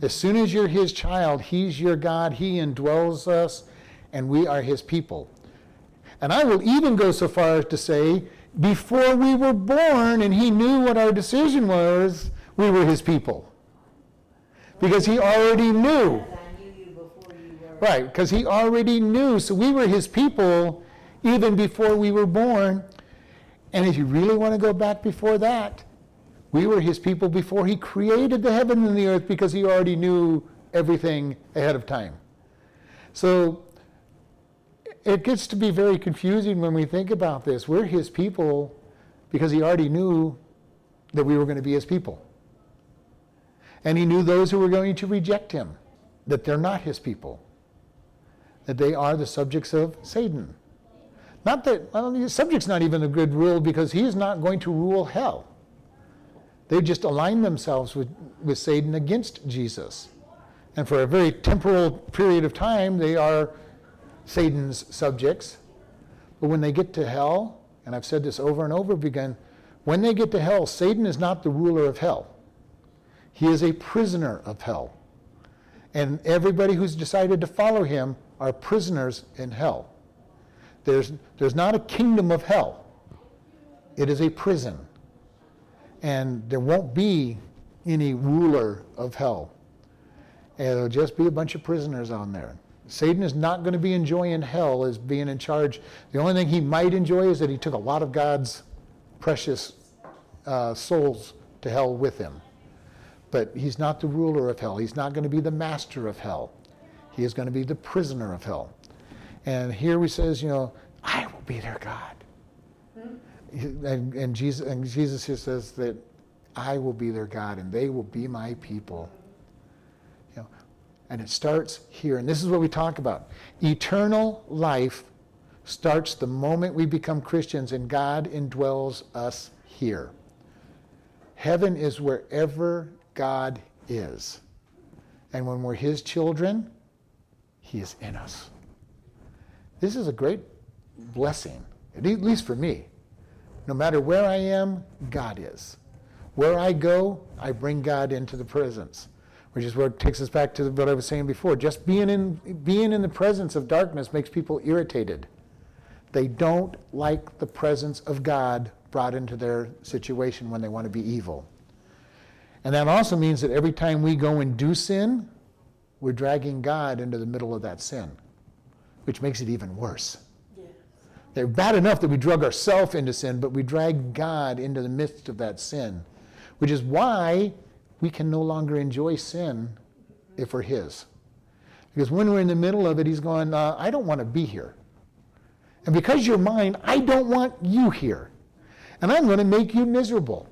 As soon as you're his child, he's your God, he indwells us, and we are his people. And I will even go so far as to say, before we were born and he knew what our decision was, we were his people. Because he already knew. Right, because he already knew. So we were his people even before we were born. And if you really want to go back before that, we were his people before he created the heaven and the earth, because he already knew everything ahead of time. So it gets to be very confusing when we think about this. We're his people because he already knew that we were going to be his people. And he knew those who were going to reject him, that they're not his people, that they are the subjects of Satan. Not that, well, subject's not even a good rule, because he's not going to rule hell. They just align themselves with Satan against Jesus. And for a very temporal period of time, they are Satan's subjects. But when they get to hell, and I've said this over and over again, when they get to hell, Satan is not the ruler of hell. He is a prisoner of hell. And everybody who's decided to follow him are prisoners in hell. There's not a kingdom of hell. It is a prison. And there won't be any ruler of hell. It'll just be a bunch of prisoners on there. Satan is not going to be enjoying hell as being in charge. The only thing he might enjoy is that he took a lot of God's precious souls to hell with him. But he's not the ruler of hell. He's not going to be the master of hell. He is going to be the prisoner of hell. And here he says, you know, I will be their God. Mm-hmm. And Jesus here says that I will be their God and they will be my people. You know, and it starts here. And this is what we talk about. Eternal life starts the moment we become Christians and God indwells us here. Heaven is wherever God is. And when we're his children, he is in us. This is a great blessing, at least for me. No matter where I am, God is. Where I go, I bring God into the presence, which is where it takes us back to what I was saying before. Just being in the presence of darkness makes people irritated. They don't like the presence of God brought into their situation when they want to be evil. And that also means that every time we go and do sin, we're dragging God into the middle of that sin, which makes it even worse. Yeah. They're bad enough that we drug ourselves into sin, but we drag God into the midst of that sin, which is why we can no longer enjoy sin if we're his. Because when we're in the middle of it, he's going, I don't want to be here. And because you're mine, I don't want you here. And I'm going to make you miserable.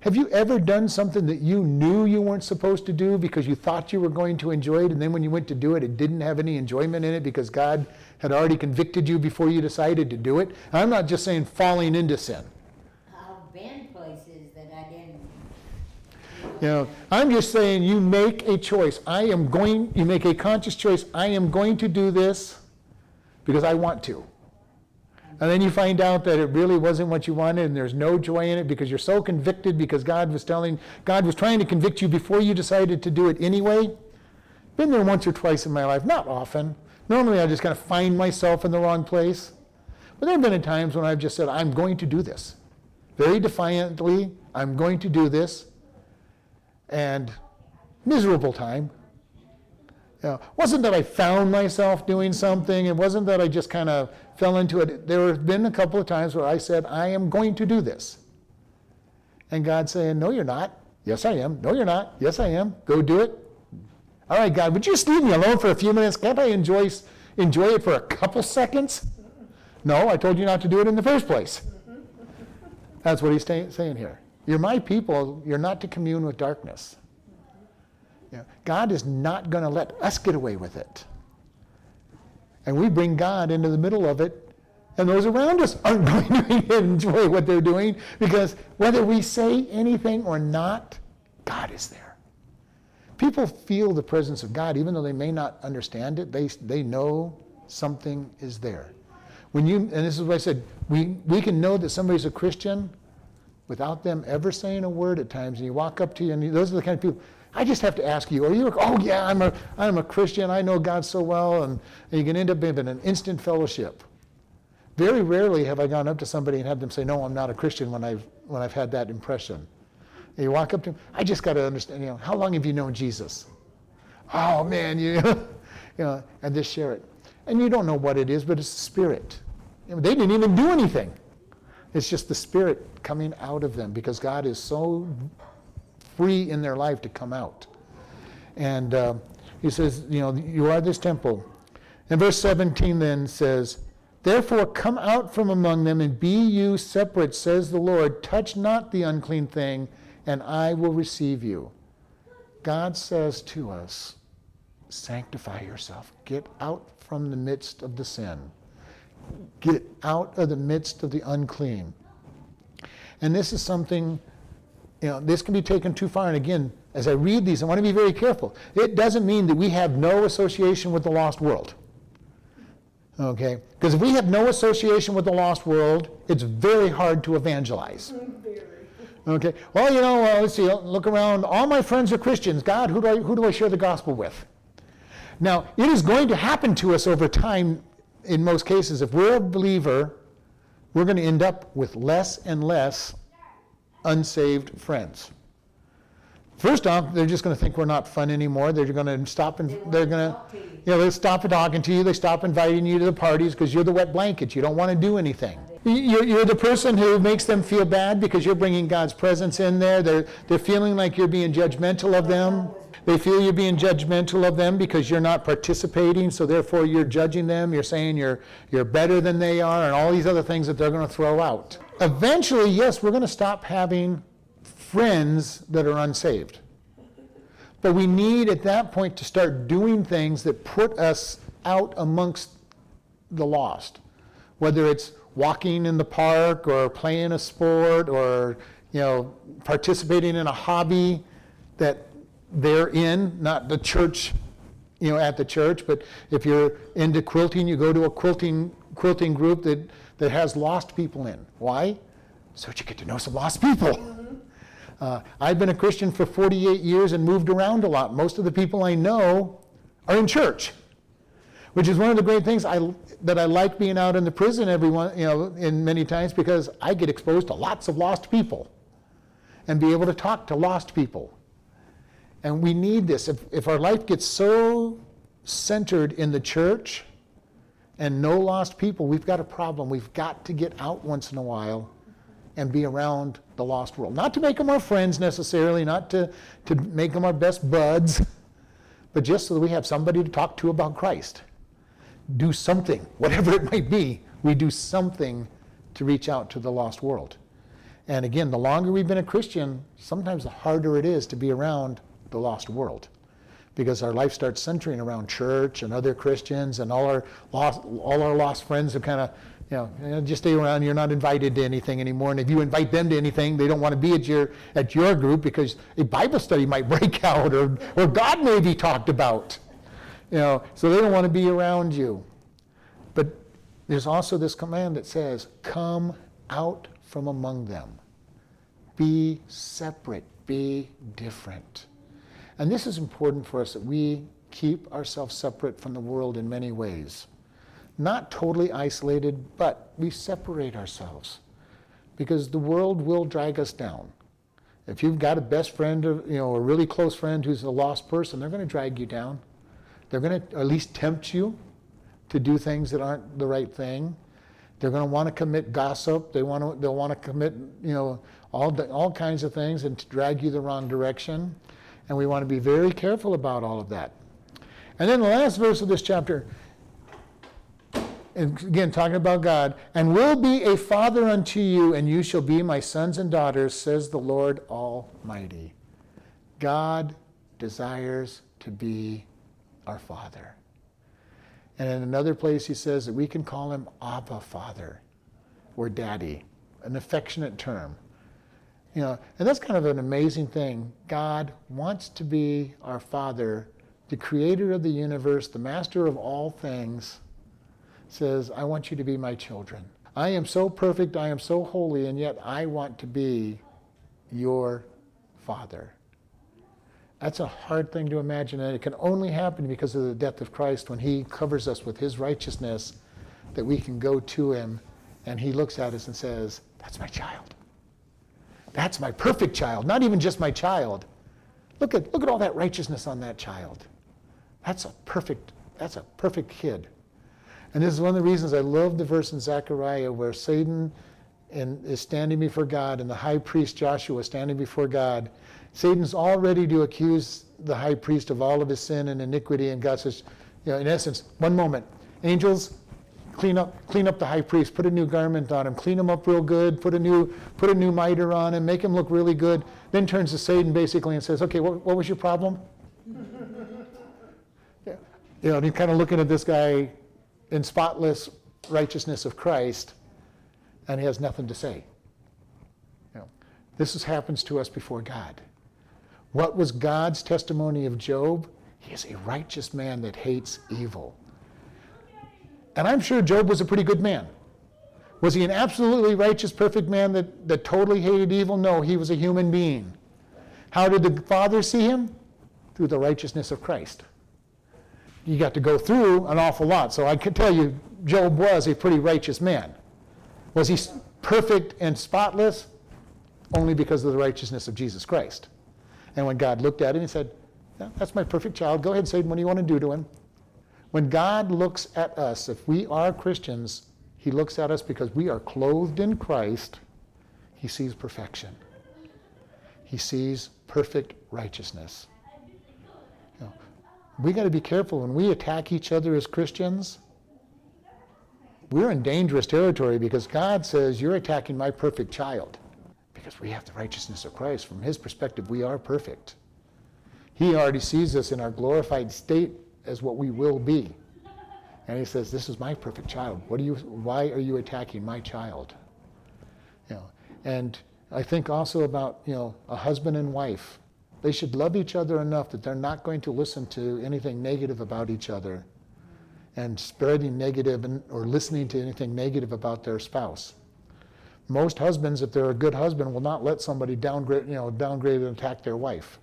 Have you ever done something that you knew you weren't supposed to do because you thought you were going to enjoy it, and then when you went to do it, it didn't have any enjoyment in it because God had already convicted you before you decided to do it? And I'm not just saying falling into sin. I've been places that I didn't. You know, I'm just saying you make a choice. You make a conscious choice. I am going to do this because I want to. And then you find out that it really wasn't what you wanted, and there's no joy in it because you're so convicted because God was trying to convict you before you decided to do it anyway. Been there once or twice in my life, not often. Normally I just kind of find myself in the wrong place. But there have been times when I've just said, I'm going to do this. Very defiantly, I'm going to do this. And miserable time. You know, it wasn't that I found myself doing something. It wasn't that I just kind of fell into it. There have been a couple of times where I said, I am going to do this. And God saying, no, you're not. Yes, I am. No, you're not. Yes, I am. Go do it. All right, God, would you just leave me alone for a few minutes? Can't I enjoy it for a couple seconds? No, I told you not to do it in the first place. That's what he's saying here. You're my people. You're not to commune with darkness. You know, God is not going to let us get away with it. And we bring God into the middle of it, and those around us aren't going to enjoy what they're doing, because whether we say anything or not, God is there. People feel the presence of God, even though they may not understand it. They know something is there. And this is what I said, we can know that somebody's a Christian without them ever saying a word at times, and you walk up to you, and those are the kind of people. I just have to ask you, oh yeah, I'm a Christian, I know God so well, and you can end up in an instant fellowship. Very rarely have I gone up to somebody and had them say, no, I'm not a Christian when I've had that impression. And you walk up to them, I just got to understand, you know, how long have you known Jesus? Oh man, you know, and just share it. And you don't know what it is, but it's the Spirit. You know, they didn't even do anything. It's just the Spirit coming out of them because God is so free in their life to come out. And he says, you know, you are this temple. And verse 17 then says, therefore come out from among them and be you separate, says the Lord. Touch not the unclean thing, and I will receive you. God says to us, sanctify yourself. Get out from the midst of the sin. Get out of the midst of the unclean. And this is something, you know, this can be taken too far. And again, as I read these, I want to be very careful. It doesn't mean that we have no association with the lost world. Okay? Because if we have no association with the lost world, it's very hard to evangelize. Okay? Well, you know, let's see. Look around. All my friends are Christians. God, who do I share the gospel with? Now, it is going to happen to us over time in most cases. If we're a believer, we're going to end up with less and less unsaved friends. First off, they're just going to think we're not fun anymore. They're going to stop and they'll stop talking to you. They stop inviting you to the parties because you're the wet blanket. You don't want to do anything. You're the person who makes them feel bad because you're bringing God's presence in there. They're feeling like you're being judgmental of them. They feel you're being judgmental of them because you're not participating, so therefore you're judging them. You're saying you're better than they are and all these other things that they're going to throw out. Eventually, yes, we're going to stop having friends that are unsaved. But we need at that point to start doing things that put us out amongst the lost, whether it's walking in the park or playing a sport or, you know, participating in a hobby that they're in, not the church, you know, at the church. But if you're into quilting, you go to a quilting group that has lost people in. Why? So that you get to know some lost people. Mm-hmm. I've been a Christian for 48 years and moved around a lot. Most of the people I know are in church, which is one of the great things that I like being out in the prison in many times, because I get exposed to lots of lost people and be able to talk to lost people. And we need this. If our life gets so centered in the church and no lost people, we've got a problem. We've got to get out once in a while and be around the lost world. Not to make them our friends necessarily, not to make them our best buds, but just so that we have somebody to talk to about Christ. Do something, whatever it might be, we do something to reach out to the lost world. And again, the longer we've been a Christian, sometimes the harder it is to be around the lost world, because our life starts centering around church and other Christians, and all our lost friends have kind of, just stay around. You're not invited to anything anymore, and if you invite them to anything, they don't want to be at your group, because a Bible study might break out or God may be talked about. So they don't want to be around you. But there's also this command that says, come out from among them. Be separate. Be different. And this is important for us, that we keep ourselves separate from the world in many ways. Not totally isolated, but we separate ourselves, because the world will drag us down. If you've got a best friend or a really close friend who's a lost person, they're going to drag you down. They're going to at least tempt you to do things that aren't the right thing. They're going to want to commit gossip. They'll want to commit all kinds of things and to drag you the wrong direction. And we want to be very careful about all of that. And then the last verse of this chapter, again talking about God, and will be a father unto you, and you shall be my sons and daughters, says the Lord Almighty. God desires to be our Father. And in another place he says that we can call him Abba Father, or Daddy, an affectionate term. And that's kind of an amazing thing. God wants to be our Father. The creator of the universe, the master of all things, says, I want you to be my children. I am so perfect, I am so holy, and yet I want to be your Father. That's a hard thing to imagine, and it can only happen because of the death of Christ, when he covers us with his righteousness, that we can go to him and he looks at us and says, that's my child. That's my perfect child. Not even just my child. Look at all that righteousness on that child. That's a perfect kid. And this is one of the reasons I love the verse in Zechariah where Satan is standing before God, and the high priest Joshua is standing before God. Satan's all ready to accuse the high priest of all of his sin and iniquity, and God says, in essence, one moment, angels, clean up the high priest, put a new garment on him, clean him up real good, put a new mitre on him, make him look really good. Then turns to Satan basically and says, okay, what was your problem? And he's kind of looking at this guy in spotless righteousness of Christ, and he has nothing to say. This happens to us before God. What was God's testimony of Job? He is a righteous man that hates evil. And I'm sure Job was a pretty good man. Was he an absolutely righteous, perfect man that totally hated evil? No, he was a human being. How did the Father see him? Through the righteousness of Christ. You got to go through an awful lot. So I can tell you, Job was a pretty righteous man. Was he perfect and spotless? Only because of the righteousness of Jesus Christ. And when God looked at him, he said, that's my perfect child. Go ahead, Satan, what do you want to do to him? When God looks at us, if we are Christians, he looks at us because we are clothed in Christ. He sees perfection. He sees perfect righteousness. We got to be careful when we attack each other as Christians. We're in dangerous territory because God says, you're attacking my perfect child. Because we have the righteousness of Christ. From his perspective, we are perfect. He already sees us in our glorified state as what we will be. And he says, this is my perfect child. Why are you attacking my child? You know, and I think also about, you know, a husband and wife. They should love each other enough that they're not going to listen to anything negative about each other and spreading negative or listening to anything negative about their spouse. Most husbands, if they're a good husband, will not let somebody downgrade and attack their wife.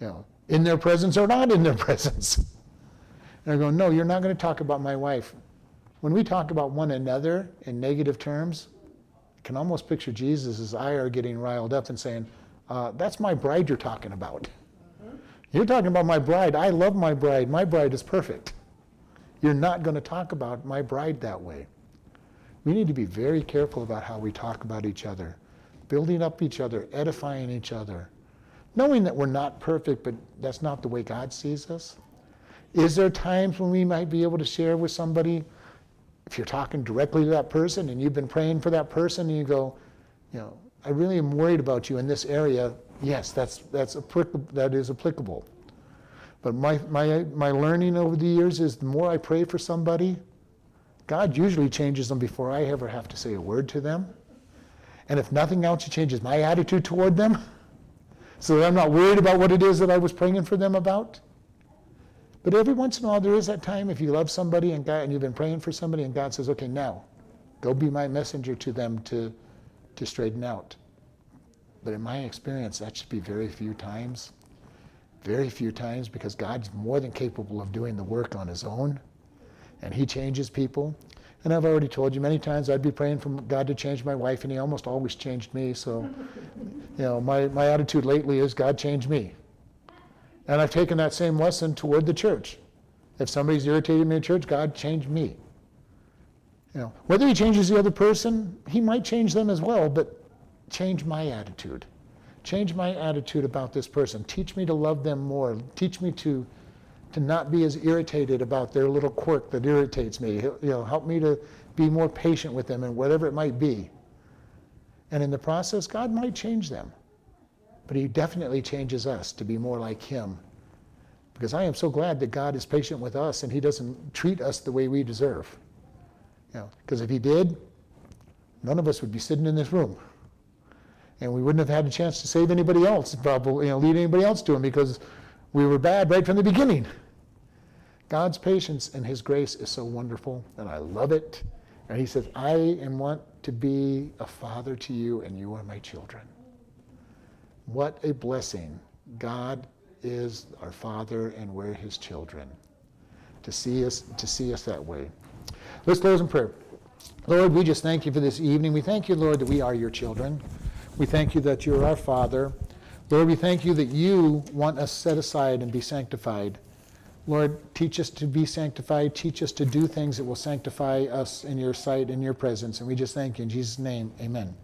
You know, in their presence or not in their presence. And they're going, no, you're not going to talk about my wife. When we talk about one another in negative terms, I can almost picture Jesus as I are getting riled up and saying, that's my bride you're talking about. Mm-hmm. You're talking about my bride. I love my bride. My bride is perfect. You're not going to talk about my bride that way. We need to be very careful about how we talk about each other, building up each other, edifying each other, knowing that we're not perfect, but that's not the way God sees us. Is there times when we might be able to share with somebody, if you're talking directly to that person and you've been praying for that person and you go, you know, I really am worried about you in this area. Yes, that is applicable. But my learning over the years is the more I pray for somebody, God usually changes them before I ever have to say a word to them. And if nothing else, it changes my attitude toward them so that I'm not worried about what it is that I was praying for them about. But every once in a while, there is that time if you love somebody and you've been praying for somebody and God says, okay, now, go be my messenger to them to straighten out. But in my experience, that should be very few times because God's more than capable of doing the work on his own. And he changes people. And I've already told you many times I'd be praying for God to change my wife, and he almost always changed me. So, you know, my attitude lately is God changed me. And I've taken that same lesson toward the church. If somebody's irritated me in church, God changed me. You know, whether he changes the other person, he might change them as well, but change my attitude. Change my attitude about this person. Teach me to love them more. Teach me to not be as irritated about their little quirk that irritates me. You know, help me to be more patient with them and whatever it might be. And in the process, God might change them. But he definitely changes us to be more like him. Because I am so glad that God is patient with us and he doesn't treat us the way we deserve. You know, because if he did, none of us would be sitting in this room. And we wouldn't have had a chance to save anybody else, probably, you know, lead anybody else to him because we were bad right from the beginning. God's patience and his grace is so wonderful, and I love it. And he says, I want to be a father to you, and you are my children. What a blessing. God is our father, and we're his children. To see us that way. Let's close in prayer. Lord, we just thank you for this evening. We thank you, Lord, that we are your children. We thank you that you're our father. Lord, we thank you that you want us set aside and be sanctified. Lord, teach us to be sanctified. Teach us to do things that will sanctify us in your sight, in your presence. And we just thank you in Jesus' name. Amen.